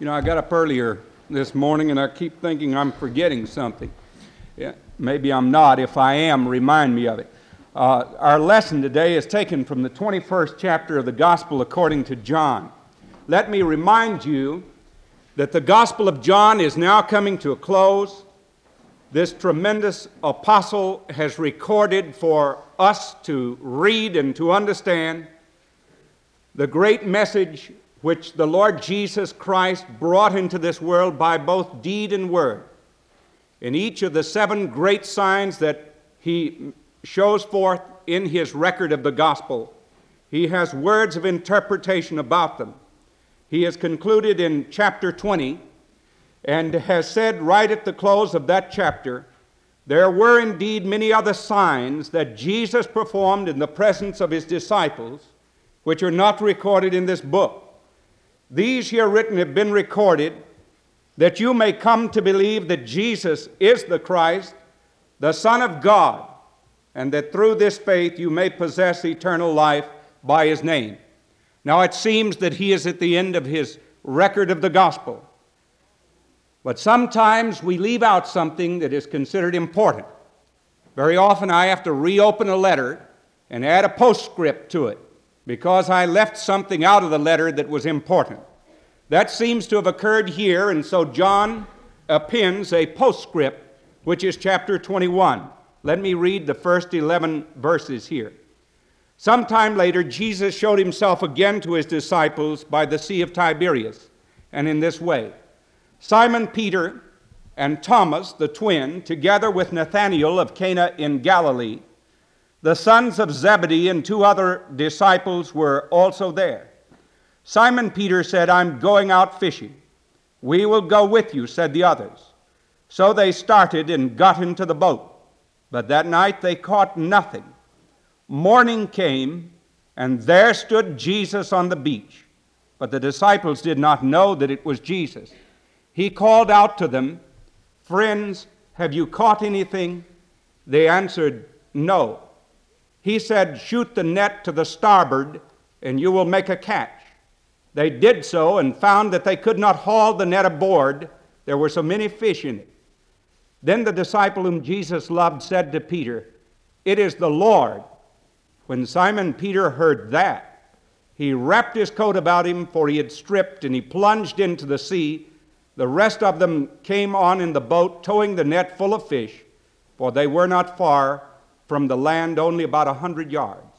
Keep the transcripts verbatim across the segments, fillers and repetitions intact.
You know, I got up earlier this morning and I keep thinking I'm forgetting something. Yeah, maybe I'm not. If I am, remind me of it. Uh, our lesson today is taken from the twenty-first chapter of the Gospel according to John. Let me remind you that the Gospel of John is now coming to a close. This tremendous apostle has recorded for us to read and to understand the great message which the Lord Jesus Christ brought into this world by both deed and word. In each of the seven great signs that he shows forth in his record of the gospel, he has words of interpretation about them. He has concluded in chapter twenty and has said right at the close of that chapter, there were indeed many other signs that Jesus performed in the presence of his disciples, which are not recorded in this book. These here written have been recorded that you may come to believe that Jesus is the Christ, the Son of God, and that through this faith you may possess eternal life by his name. Now it seems that he is at the end of his record of the gospel. But sometimes we leave out something that is considered important. Very often I have to reopen a letter and add a postscript to it because I left something out of the letter that was important. That seems to have occurred here, and so John appends a postscript, which is chapter twenty-one. Let me read the first eleven verses here. Sometime later, Jesus showed himself again to his disciples by the Sea of Tiberias, and in this way, Simon Peter and Thomas, the twin, together with Nathanael of Cana in Galilee, the sons of Zebedee, and two other disciples were also there. Simon Peter said, I'm going out fishing. We will go with you, said the others. So they started and got into the boat. But that night they caught nothing. Morning came, and there stood Jesus on the beach. But the disciples did not know that it was Jesus. He called out to them, Friends, have you caught anything? They answered, No. He said, Shoot the net to the starboard, and you will make a catch. They did so and found that they could not haul the net aboard. There were so many fish in it. Then the disciple whom Jesus loved said to Peter, It is the Lord. When Simon Peter heard that, he wrapped his coat about him, for he had stripped, and he plunged into the sea. The rest of them came on in the boat, towing the net full of fish, for they were not far from the land, only about a hundred yards.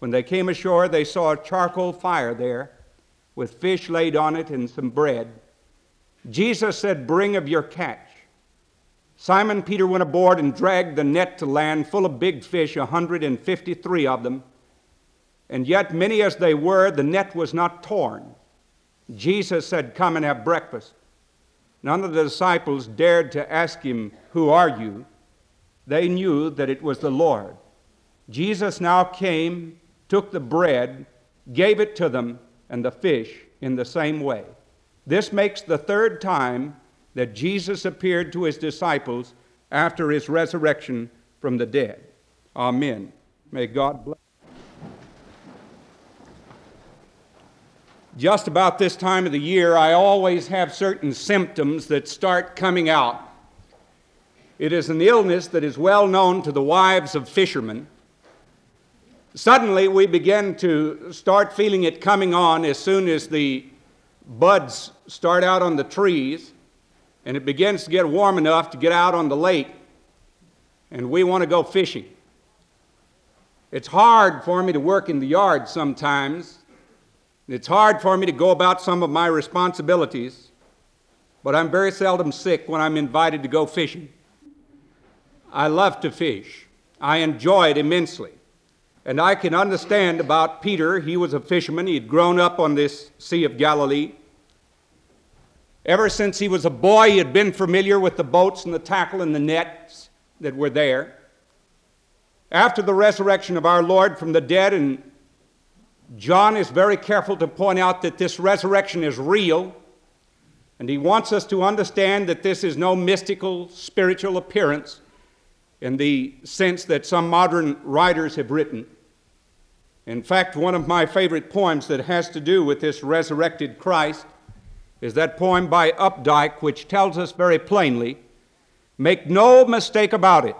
When they came ashore, they saw a charcoal fire there, with fish laid on it and some bread. Jesus said, Bring of your catch. Simon Peter went aboard and dragged the net to land full of big fish, one hundred fifty-three of them. And yet, many as they were, the net was not torn. Jesus said, Come and have breakfast. None of the disciples dared to ask him, Who are you? They knew that it was the Lord. Jesus now came, took the bread, gave it to them, and the fish in the same way. This makes the third time that Jesus appeared to his disciples after his resurrection from the dead. Amen. May God bless. Just about this time of the year, I always have certain symptoms that start coming out. It is an illness that is well known to the wives of fishermen. Suddenly, we begin to start feeling it coming on as soon as the buds start out on the trees, and it begins to get warm enough to get out on the lake, and we want to go fishing. It's hard for me to work in the yard sometimes. It's hard for me to go about some of my responsibilities, but I'm very seldom sick when I'm invited to go fishing. I love to fish. I enjoy it immensely. And I can understand about Peter. He was a fisherman. He had grown up on this Sea of Galilee. Ever since he was a boy, he had been familiar with the boats and the tackle and the nets that were there. After the resurrection of our Lord from the dead, and John is very careful to point out that this resurrection is real, and he wants us to understand that this is no mystical, spiritual appearance in the sense that some modern writers have written. In fact, one of my favorite poems that has to do with this resurrected Christ is that poem by Updike, which tells us very plainly, make no mistake about it,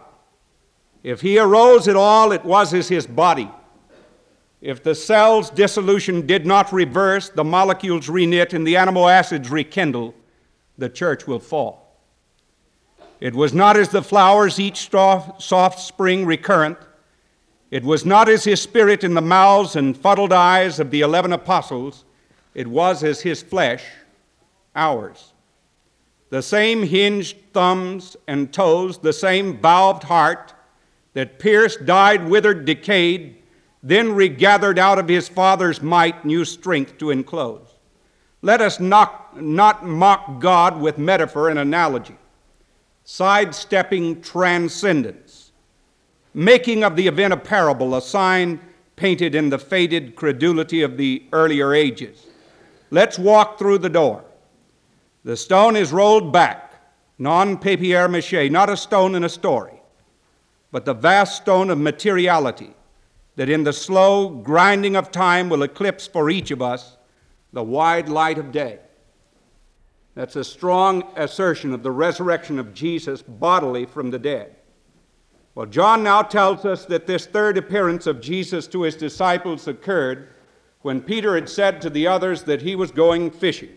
if he arose at all, it was as his body. If the cell's dissolution did not reverse, the molecules reknit, and the amino acids rekindle, the church will fall. It was not as the flowers, each soft spring recurrent. It was not as his spirit in the mouths and fuddled eyes of the eleven apostles. It was as his flesh, ours. The same hinged thumbs and toes, the same valved heart that pierced, died, withered, decayed, then regathered out of his Father's might new strength to enclose. Let us not, not mock God with metaphor and analogy. Sidestepping transcendence, making of the event a parable, a sign painted in the faded credulity of the earlier ages. Let's walk through the door. The stone is rolled back, non-papier-mâché, not a stone in a story, but the vast stone of materiality that in the slow grinding of time will eclipse for each of us the wide light of day. That's a strong assertion of the resurrection of Jesus bodily from the dead. Well, John now tells us that this third appearance of Jesus to his disciples occurred when Peter had said to the others that he was going fishing.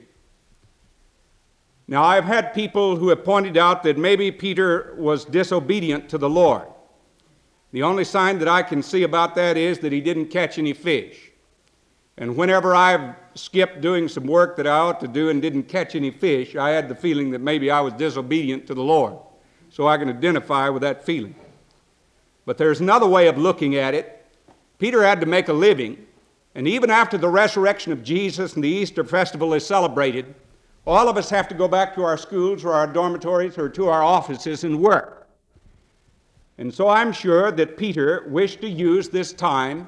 Now, I've had people who have pointed out that maybe Peter was disobedient to the Lord. The only sign that I can see about that is that he didn't catch any fish. And whenever I've skipped doing some work that I ought to do and didn't catch any fish, I had the feeling that maybe I was disobedient to the Lord. So I can identify with that feeling. But there's another way of looking at it. Peter had to make a living. And even after the resurrection of Jesus and the Easter festival is celebrated, all of us have to go back to our schools or our dormitories or to our offices and work. And so I'm sure that Peter wished to use this time.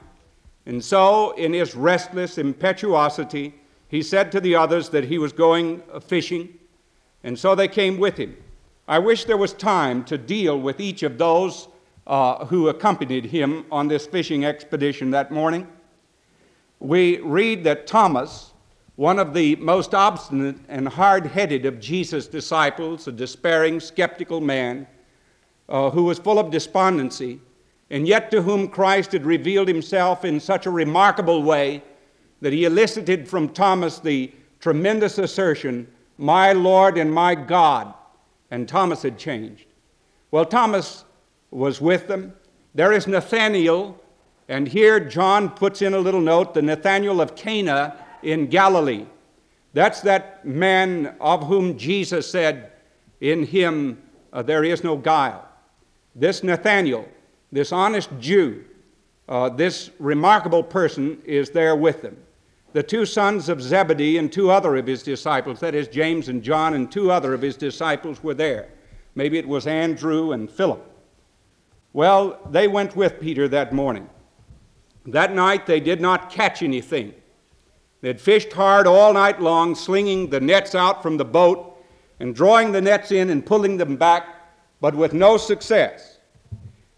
And so, in his restless impetuosity, he said to the others that he was going fishing, and so they came with him. I wish there was time to deal with each of those uh, who accompanied him on this fishing expedition that morning. We read that Thomas, one of the most obstinate and hard-headed of Jesus' disciples, a despairing, skeptical man uh, who was full of despondency, and yet to whom Christ had revealed himself in such a remarkable way that he elicited from Thomas the tremendous assertion, my Lord and my God. And Thomas had changed. Well, Thomas was with them. There is Nathanael, and here John puts in a little note, the Nathanael of Cana in Galilee. That's that man of whom Jesus said, in him uh, there is no guile. This Nathanael, this honest Jew, uh, this remarkable person is there with them. The two sons of Zebedee and two other of his disciples, that is James and John and two other of his disciples were there. Maybe it was Andrew and Philip. Well, they went with Peter that morning. That night they did not catch anything. They'd fished hard all night long, slinging the nets out from the boat and drawing the nets in and pulling them back, but with no success.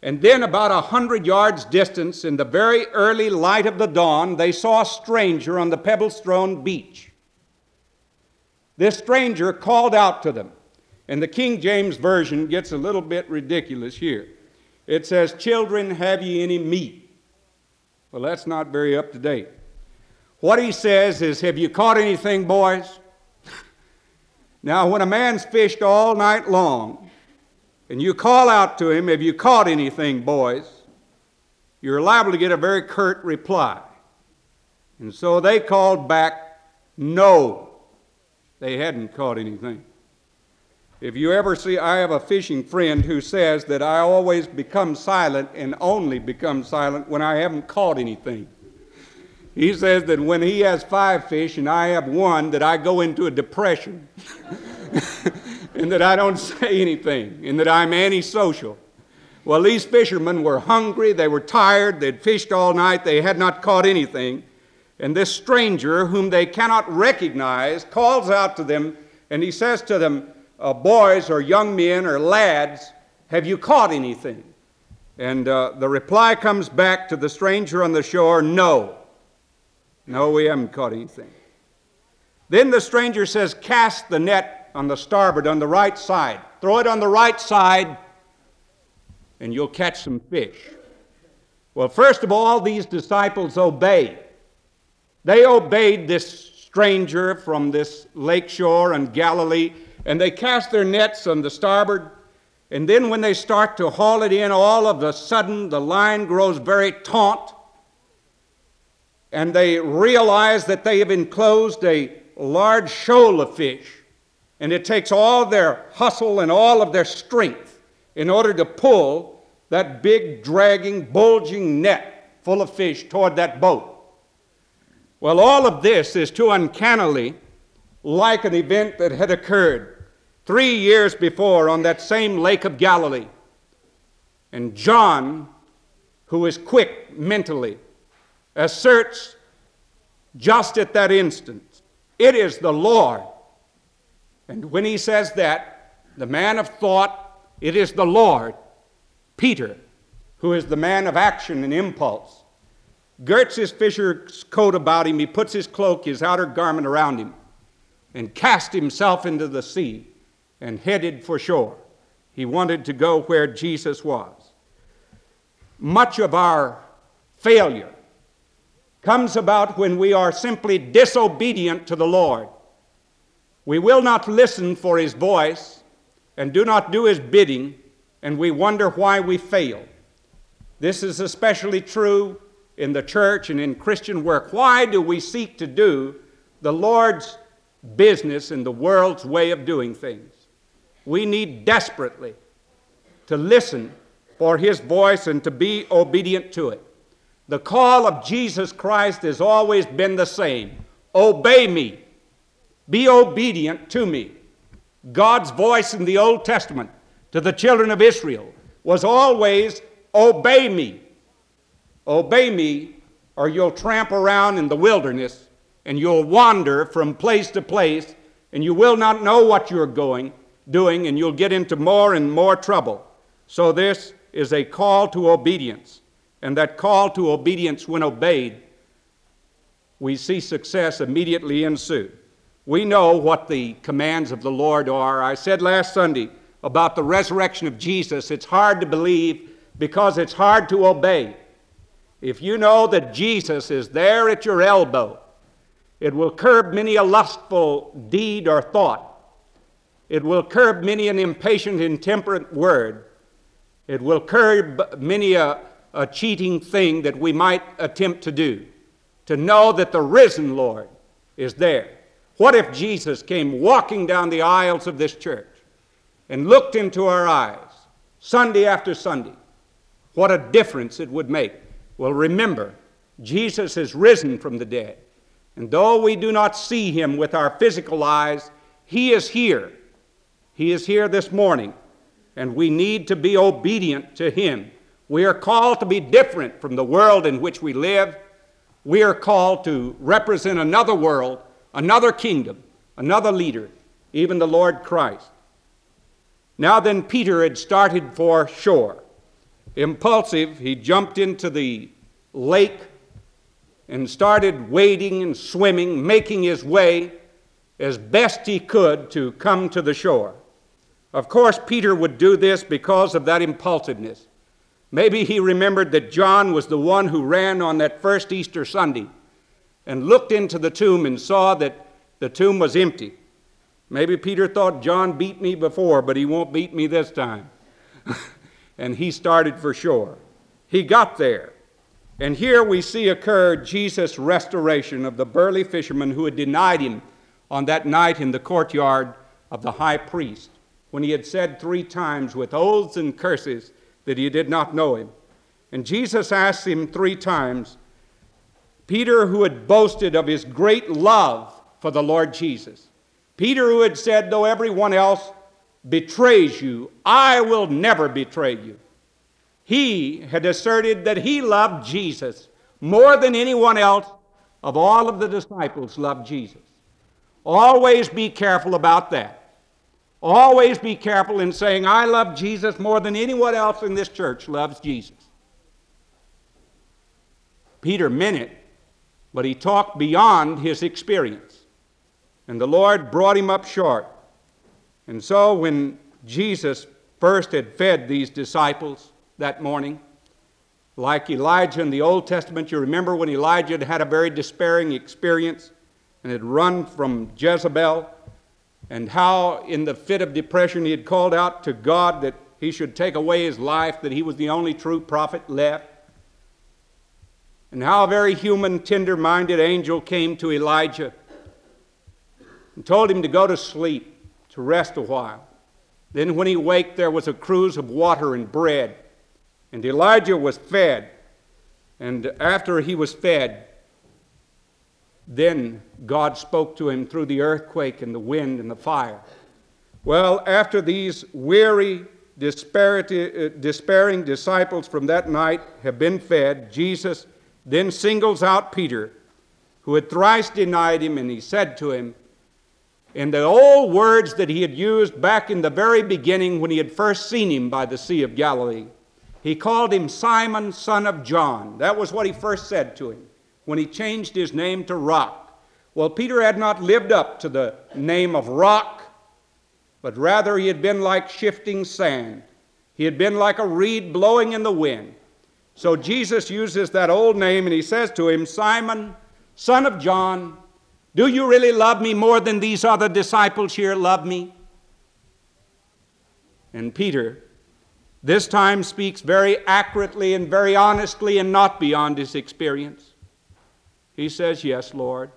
And then about a hundred yards distance, in the very early light of the dawn, they saw a stranger on the pebble-strewn beach. This stranger called out to them. And the King James Version gets a little bit ridiculous here. It says, children, have ye any meat? Well, that's not very up to date. What he says is, have you caught anything, boys? Now, when a man's fished all night long, and you call out to him, have you caught anything, boys? You're liable to get a very curt reply. And so they called back, no, they hadn't caught anything. If you ever see, I have a fishing friend who says that I always become silent and only become silent when I haven't caught anything. He says that when he has five fish and I have one, that I go into a depression. And that I don't say anything, and that I'm antisocial. Well, these fishermen were hungry, they were tired, they'd fished all night, they had not caught anything. And this stranger, whom they cannot recognize, calls out to them, and he says to them, uh, boys or young men or lads, have you caught anything? And uh, the reply comes back to the stranger on the shore, no. No, we haven't caught anything. Then the stranger says, cast the net on the starboard, on the right side. Throw it on the right side, and you'll catch some fish. Well, first of all, these disciples obeyed. They obeyed this stranger from this lakeshore in Galilee, and they cast their nets on the starboard. And then when they start to haul it in, all of a sudden the line grows very taut, and they realize that they have enclosed a large shoal of fish, and it takes all their hustle and all of their strength in order to pull that big, dragging, bulging net full of fish toward that boat. Well, all of this is too uncannily like an event that had occurred three years before on that same lake of Galilee. And John, who is quick mentally, asserts just at that instant, it is the Lord. And when he says that, the man of thought, it is the Lord, Peter, who is the man of action and impulse, girts his fisher's coat about him, he puts his cloak, his outer garment around him, and cast himself into the sea and headed for shore. He wanted to go where Jesus was. Much of our failure comes about when we are simply disobedient to the Lord. We will not listen for his voice and do not do his bidding, and we wonder why we fail. This is especially true in the church and in Christian work. Why do we seek to do the Lord's business in the world's way of doing things? We need desperately to listen for his voice and to be obedient to it. The call of Jesus Christ has always been the same. Obey me. Be obedient to me. God's voice in the Old Testament to the children of Israel was always, obey me. Obey me, or you'll tramp around in the wilderness, and you'll wander from place to place, and you will not know what you're going, doing, and you'll get into more and more trouble. So this is a call to obedience. And that call to obedience, when obeyed, we see success immediately ensue. We know what the commands of the Lord are. I said last Sunday about the resurrection of Jesus, it's hard to believe because it's hard to obey. If you know that Jesus is there at your elbow, it will curb many a lustful deed or thought. It will curb many an impatient, intemperate word. It will curb many a, a cheating thing that we might attempt to do, to know that the risen Lord is there. What if Jesus came walking down the aisles of this church and looked into our eyes Sunday after Sunday? What a difference it would make. Well, remember, Jesus is risen from the dead. And though we do not see him with our physical eyes, he is here. He is here this morning. And we need to be obedient to him. We are called to be different from the world in which we live. We are called to represent another world, another kingdom, another leader, even the Lord Christ. Now then, Peter had started for shore. Impulsive, he jumped into the lake and started wading and swimming, making his way as best he could to come to the shore. Of course, Peter would do this because of that impulsiveness. Maybe he remembered that John was the one who ran on that first Easter Sunday and looked into the tomb and saw that the tomb was empty. Maybe Peter thought, John beat me before, but he won't beat me this time. And he started for shore. He got there. And here we see occur Jesus' restoration of the burly fisherman who had denied him on that night in the courtyard of the high priest, when he had said three times with oaths and curses that he did not know him. And Jesus asked him three times, Peter, who had boasted of his great love for the Lord Jesus, Peter, who had said, though everyone else betrays you, I will never betray you. He had asserted that he loved Jesus more than anyone else of all of the disciples loved Jesus. Always be careful about that. Always be careful in saying, I love Jesus more than anyone else in this church loves Jesus. Peter meant it, but he talked beyond his experience. and the Lord brought him up short. And so when Jesus first had fed these disciples that morning, like Elijah in the Old Testament, you remember when Elijah had had a very despairing experience and had run from Jezebel, and how in the fit of depression he had called out to God that he should take away his life, that he was the only true prophet left. And how a very human, tender-minded angel came to Elijah and told him to go to sleep, to rest a while. Then when he waked, there was a cruise of water and bread. And Elijah was fed. And after he was fed, then God spoke to him through the earthquake and the wind and the fire. Well, after these weary, despairing disciples from that night have been fed, Jesus then singles out Peter, who had thrice denied him, and he said to him, in the old words that he had used back in the very beginning when he had first seen him by the Sea of Galilee, he called him Simon, son of John. That was what he first said to him when he changed his name to Rock. Well, Peter had not lived up to the name of Rock, but rather he had been like shifting sand. He had been like a reed blowing in the wind. So Jesus uses that old name, and he says to him, Simon, son of John, do you really love me more than these other disciples here love me? And Peter, this time, speaks very accurately and very honestly and not beyond his experience. He says, yes, Lord,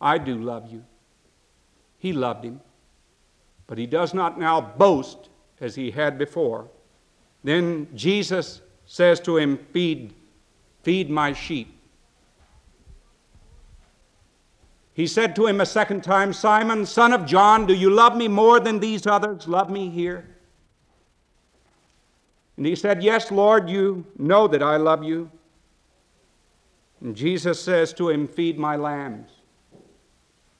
I do love you. He loved him, but he does not now boast as he had before. Then Jesus says to him, feed, feed my sheep. He said to him a second time, Simon, son of John, do you love me more than these others love me here? And he said, yes, Lord, you know that I love you. And Jesus says to him, feed my lambs.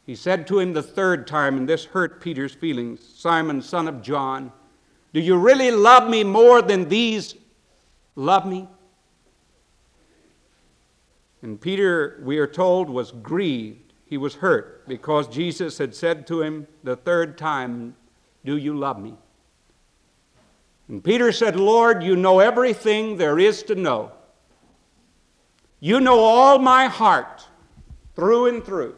He said to him the third time, and this hurt Peter's feelings, Simon, son of John, do you really love me more than these love me? And Peter, we are told, was grieved. He was hurt because Jesus had said to him the third time, do you love me? And Peter said, Lord, you know everything there is to know. You know all my heart through and through.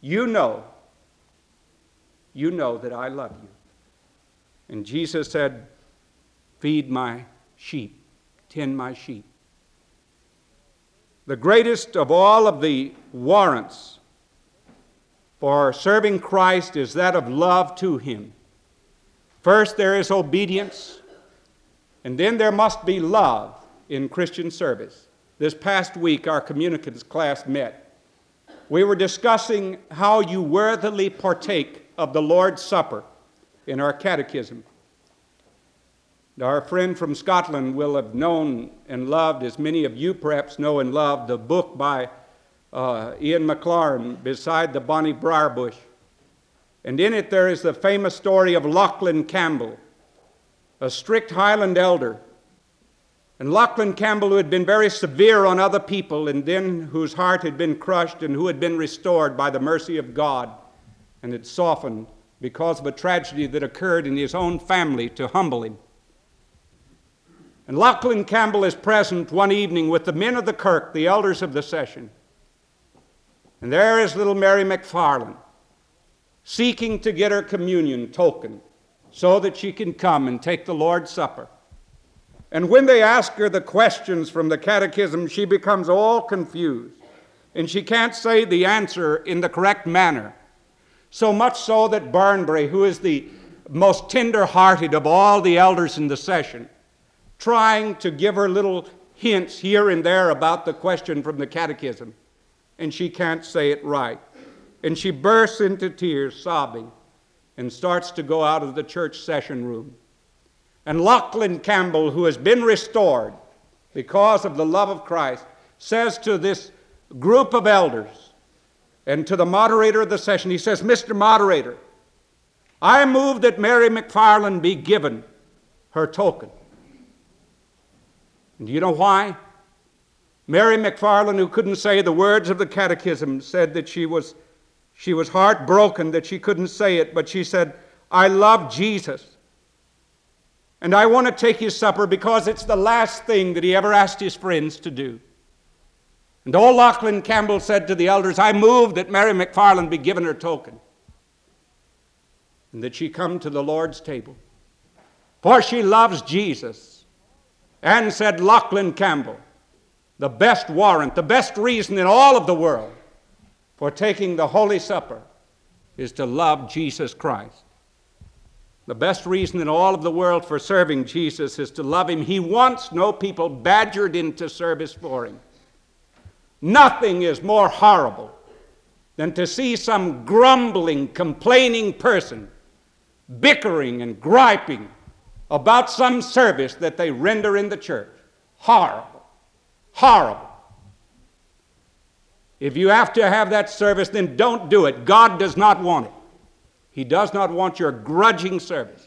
You know, you know that I love you. And Jesus said, feed my sheep, tend my sheep. The greatest of all of the warrants for serving Christ is that of love to him. First, there is obedience, and then there must be love in Christian service. This past week, our communicants class met. We were discussing how you worthily partake of the Lord's Supper in our catechism. Our friend from Scotland will have known and loved, as many of you perhaps know and love, the book by uh, Ian McLaren, Beside the Bonnie Briar Bush. And in it there is the famous story of Lachlan Campbell, a strict Highland elder. And Lachlan Campbell, who had been very severe on other people and then whose heart had been crushed and who had been restored by the mercy of God and had softened because of a tragedy that occurred in his own family to humble him. And Lachlan Campbell is present one evening with the men of the kirk, the elders of the session. And there is little Mary McFarlane, seeking to get her communion token so that she can come and take the Lord's Supper. And when they ask her the questions from the catechism, she becomes all confused. And she can't say the answer in the correct manner. So much so that Barnbury, who is the most tender-hearted of all the elders in the session, trying to give her little hints here and there about the question from the catechism, and she can't say it right. And she bursts into tears, sobbing, and starts to go out of the church session room. And Lachlan Campbell, who has been restored because of the love of Christ, says to this group of elders and to the moderator of the session, he says, Mister Moderator, I move that Mary McFarlane be given her token. And do you know why? Mary McFarlane, who couldn't say the words of the catechism, said that she was She was heartbroken that she couldn't say it, but she said, I love Jesus. And I want to take his supper because it's the last thing that he ever asked his friends to do. And old Lachlan Campbell said to the elders, I move that Mary McFarlane be given her token and that she come to the Lord's table, for she loves Jesus. And said Lachlan Campbell, the best warrant, the best reason in all of the world for taking the Holy Supper is to love Jesus Christ. The best reason in all of the world for serving Jesus is to love him. He wants no people badgered into service for him. Nothing is more horrible than to see some grumbling, complaining person bickering and griping about some service that they render in the church. Horrible. Horrible. If you have to have that service, then don't do it. God does not want it. He does not want your grudging service.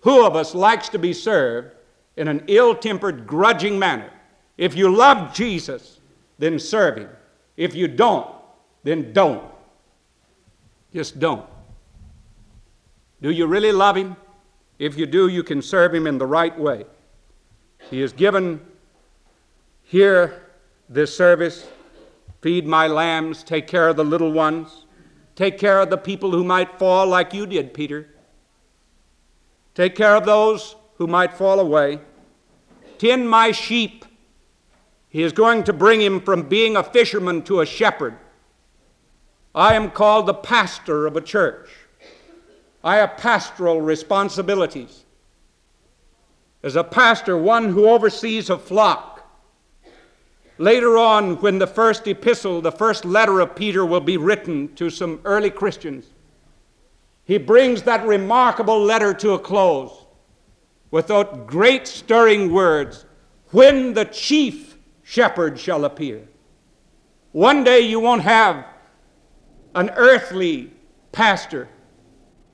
Who of us likes to be served in an ill-tempered, grudging manner? If you love Jesus, then serve him. If you don't, then don't. Just don't. Do you really love him? If you do, you can serve him in the right way. He is given here this service. Feed my lambs, take care of the little ones, take care of the people who might fall like you did, Peter. Take care of those who might fall away. Tend my sheep. He is going to bring him from being a fisherman to a shepherd. I am called the pastor of a church. I have pastoral responsibilities. As a pastor, one who oversees a flock. Later on, when the first epistle, the first letter of Peter will be written to some early Christians, he brings that remarkable letter to a close without great stirring words, when the chief shepherd shall appear. One day you won't have an earthly pastor.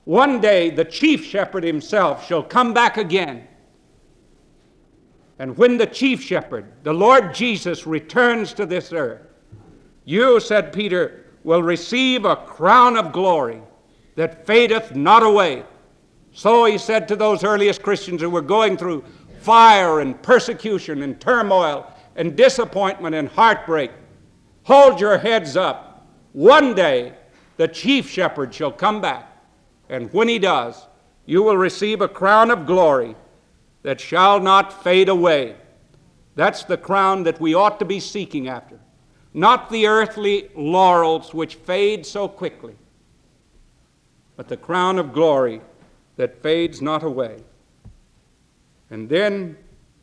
One day the chief shepherd himself shall come back again. And when the chief shepherd, the Lord Jesus, returns to this earth, you, said Peter, will receive a crown of glory that fadeth not away. So he said to those earliest Christians who were going through fire and persecution and turmoil and disappointment and heartbreak, hold your heads up. One day the chief shepherd shall come back. And when he does, you will receive a crown of glory that shall not fade away. That's the crown that we ought to be seeking after, not the earthly laurels which fade so quickly, but the crown of glory that fades not away. And then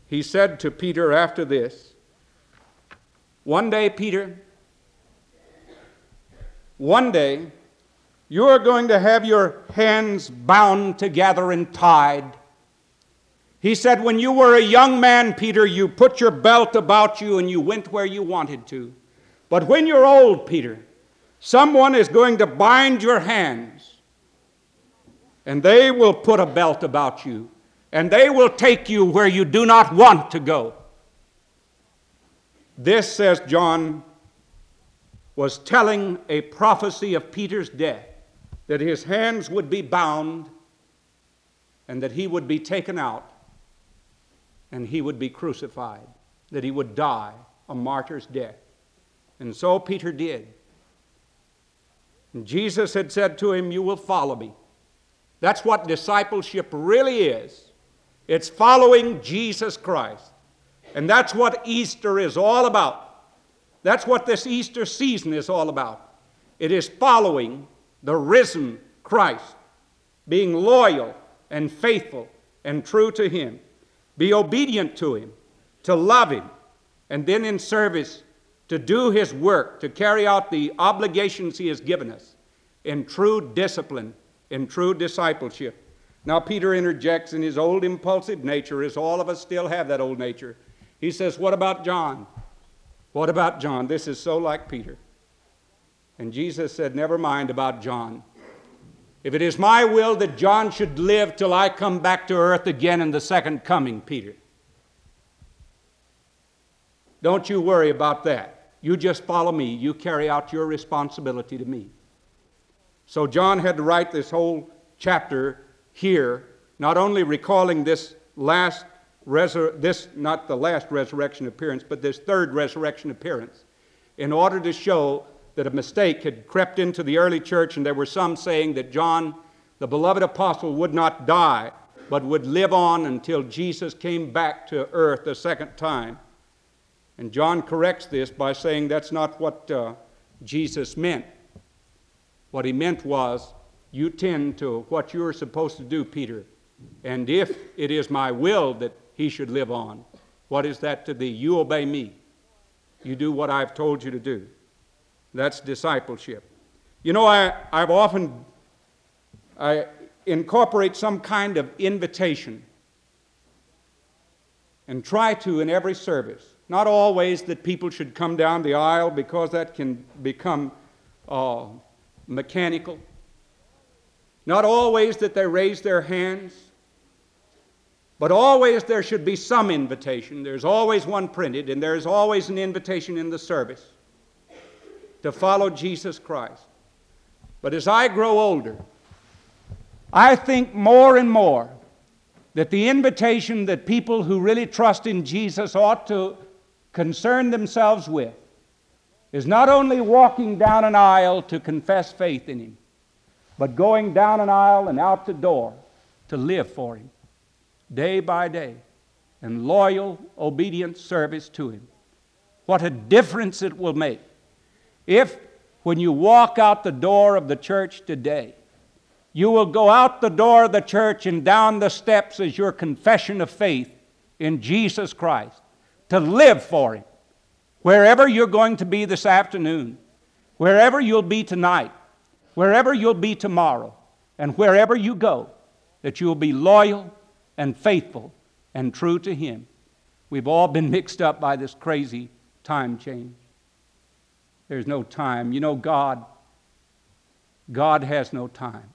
he said to Peter after this, one day, Peter, one day you are going to have your hands bound together and tied. He said, when you were a young man, Peter, you put your belt about you and you went where you wanted to. But when you're old, Peter, someone is going to bind your hands and they will put a belt about you and they will take you where you do not want to go. This, says John, was telling a prophecy of Peter's death, that his hands would be bound and that he would be taken out and he would be crucified, that he would die a martyr's death. And so Peter did. And Jesus had said to him, you will follow me. That's what discipleship really is. It's following Jesus Christ. And that's what Easter is all about. That's what this Easter season is all about. It is following the risen Christ, being loyal and faithful and true to him. Be obedient to him, to love him, and then in service to do his work, to carry out the obligations he has given us in true discipline, in true discipleship. Now Peter interjects in his old impulsive nature, as all of us still have that old nature. He says, what about John? What about John? This is so like Peter. And Jesus said, never mind about John. If it is my will that John should live till I come back to earth again in the second coming, Peter, don't you worry about that. You just follow me. You carry out your responsibility to me. So John had to write this whole chapter here, not only recalling this last resur- this not the last resurrection appearance, but this third resurrection appearance, in order to show that a mistake had crept into the early church, and there were some saying that John, the beloved apostle, would not die, but would live on until Jesus came back to earth the second time. And John corrects this by saying that's not what uh, Jesus meant. What he meant was, you tend to what you're supposed to do, Peter. And if it is my will that he should live on, what is that to thee? You obey me. You do what I've told you to do. That's discipleship. You know, I, I've often I incorporate some kind of invitation and try to in every service. Not always that people should come down the aisle, because that can become uh, mechanical. Not always that they raise their hands, but always there should be some invitation. There's always one printed, and there's always an invitation in the service to follow Jesus Christ. But as I grow older, I think more and more that the invitation that people who really trust in Jesus ought to concern themselves with is not only walking down an aisle to confess faith in him, but going down an aisle and out the door to live for him day by day in loyal, obedient service to him. What a difference it will make if, when you walk out the door of the church today, you will go out the door of the church and down the steps as your confession of faith in Jesus Christ, to live for him. Wherever you're going to be this afternoon, wherever you'll be tonight, wherever you'll be tomorrow, and wherever you go, that you'll be loyal and faithful and true to him. We've all been mixed up by this crazy time change. There's no time. You know, God, God has no time.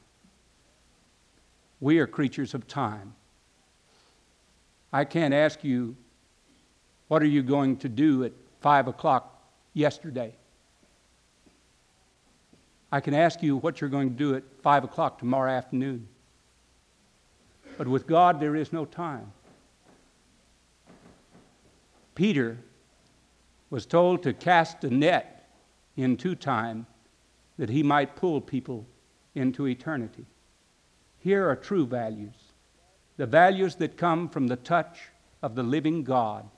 We are creatures of time. I can't ask you, what are you going to do at five o'clock yesterday? I can ask you what you're going to do at five o'clock tomorrow afternoon. But with God, there is no time. Peter was told to cast a net into time that he might pull people into eternity. Here are true values, the values that come from the touch of the living God,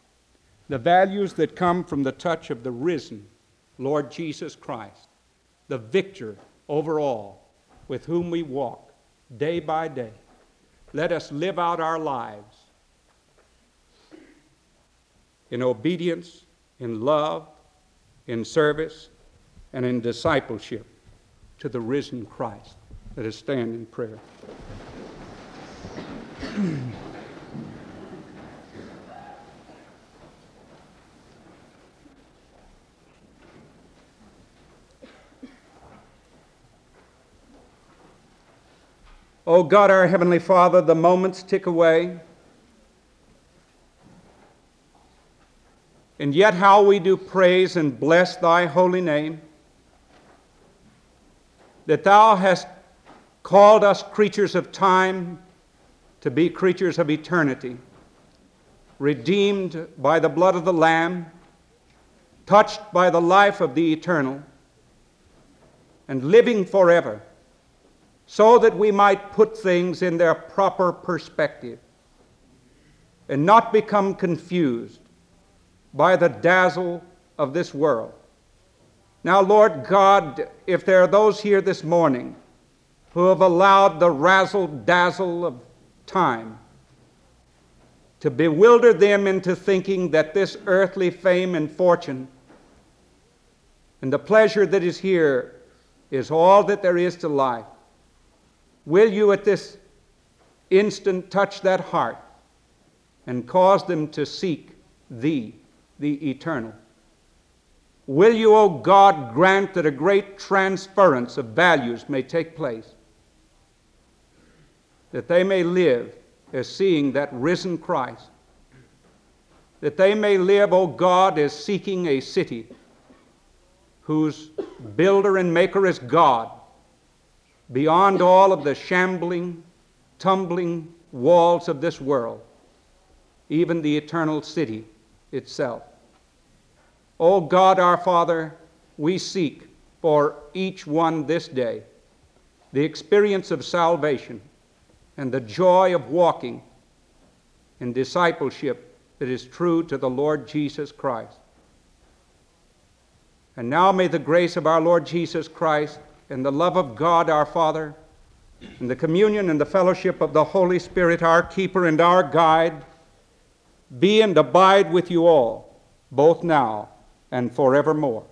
the values that come from the touch of the risen Lord Jesus Christ, the victor over all, with whom we walk day by day. Let us live out our lives in obedience, in love, in service, and in discipleship to the risen Christ. Let us stand in prayer. Oh God, our Heavenly Father, the moments tick away, and yet how we do praise and bless thy holy name, that thou hast called us creatures of time to be creatures of eternity, redeemed by the blood of the Lamb, touched by the life of the eternal, and living forever, so that we might put things in their proper perspective and not become confused by the dazzle of this world. Now, Lord God, if there are those here this morning who have allowed the razzle-dazzle of time to bewilder them into thinking that this earthly fame and fortune and the pleasure that is here is all that there is to life, will you at this instant touch that heart and cause them to seek thee, the eternal? Will you, O God, grant that a great transference of values may take place, that they may live as seeing that risen Christ, that they may live, O God, as seeking a city whose builder and maker is God, beyond all of the shambling, tumbling walls of this world, even the eternal city itself. O God, our Father, we seek for each one this day the experience of salvation and the joy of walking in discipleship that is true to the Lord Jesus Christ. And now may the grace of our Lord Jesus Christ and the love of God our Father and the communion and the fellowship of the Holy Spirit, our keeper and our guide, be and abide with you all, both now and forevermore.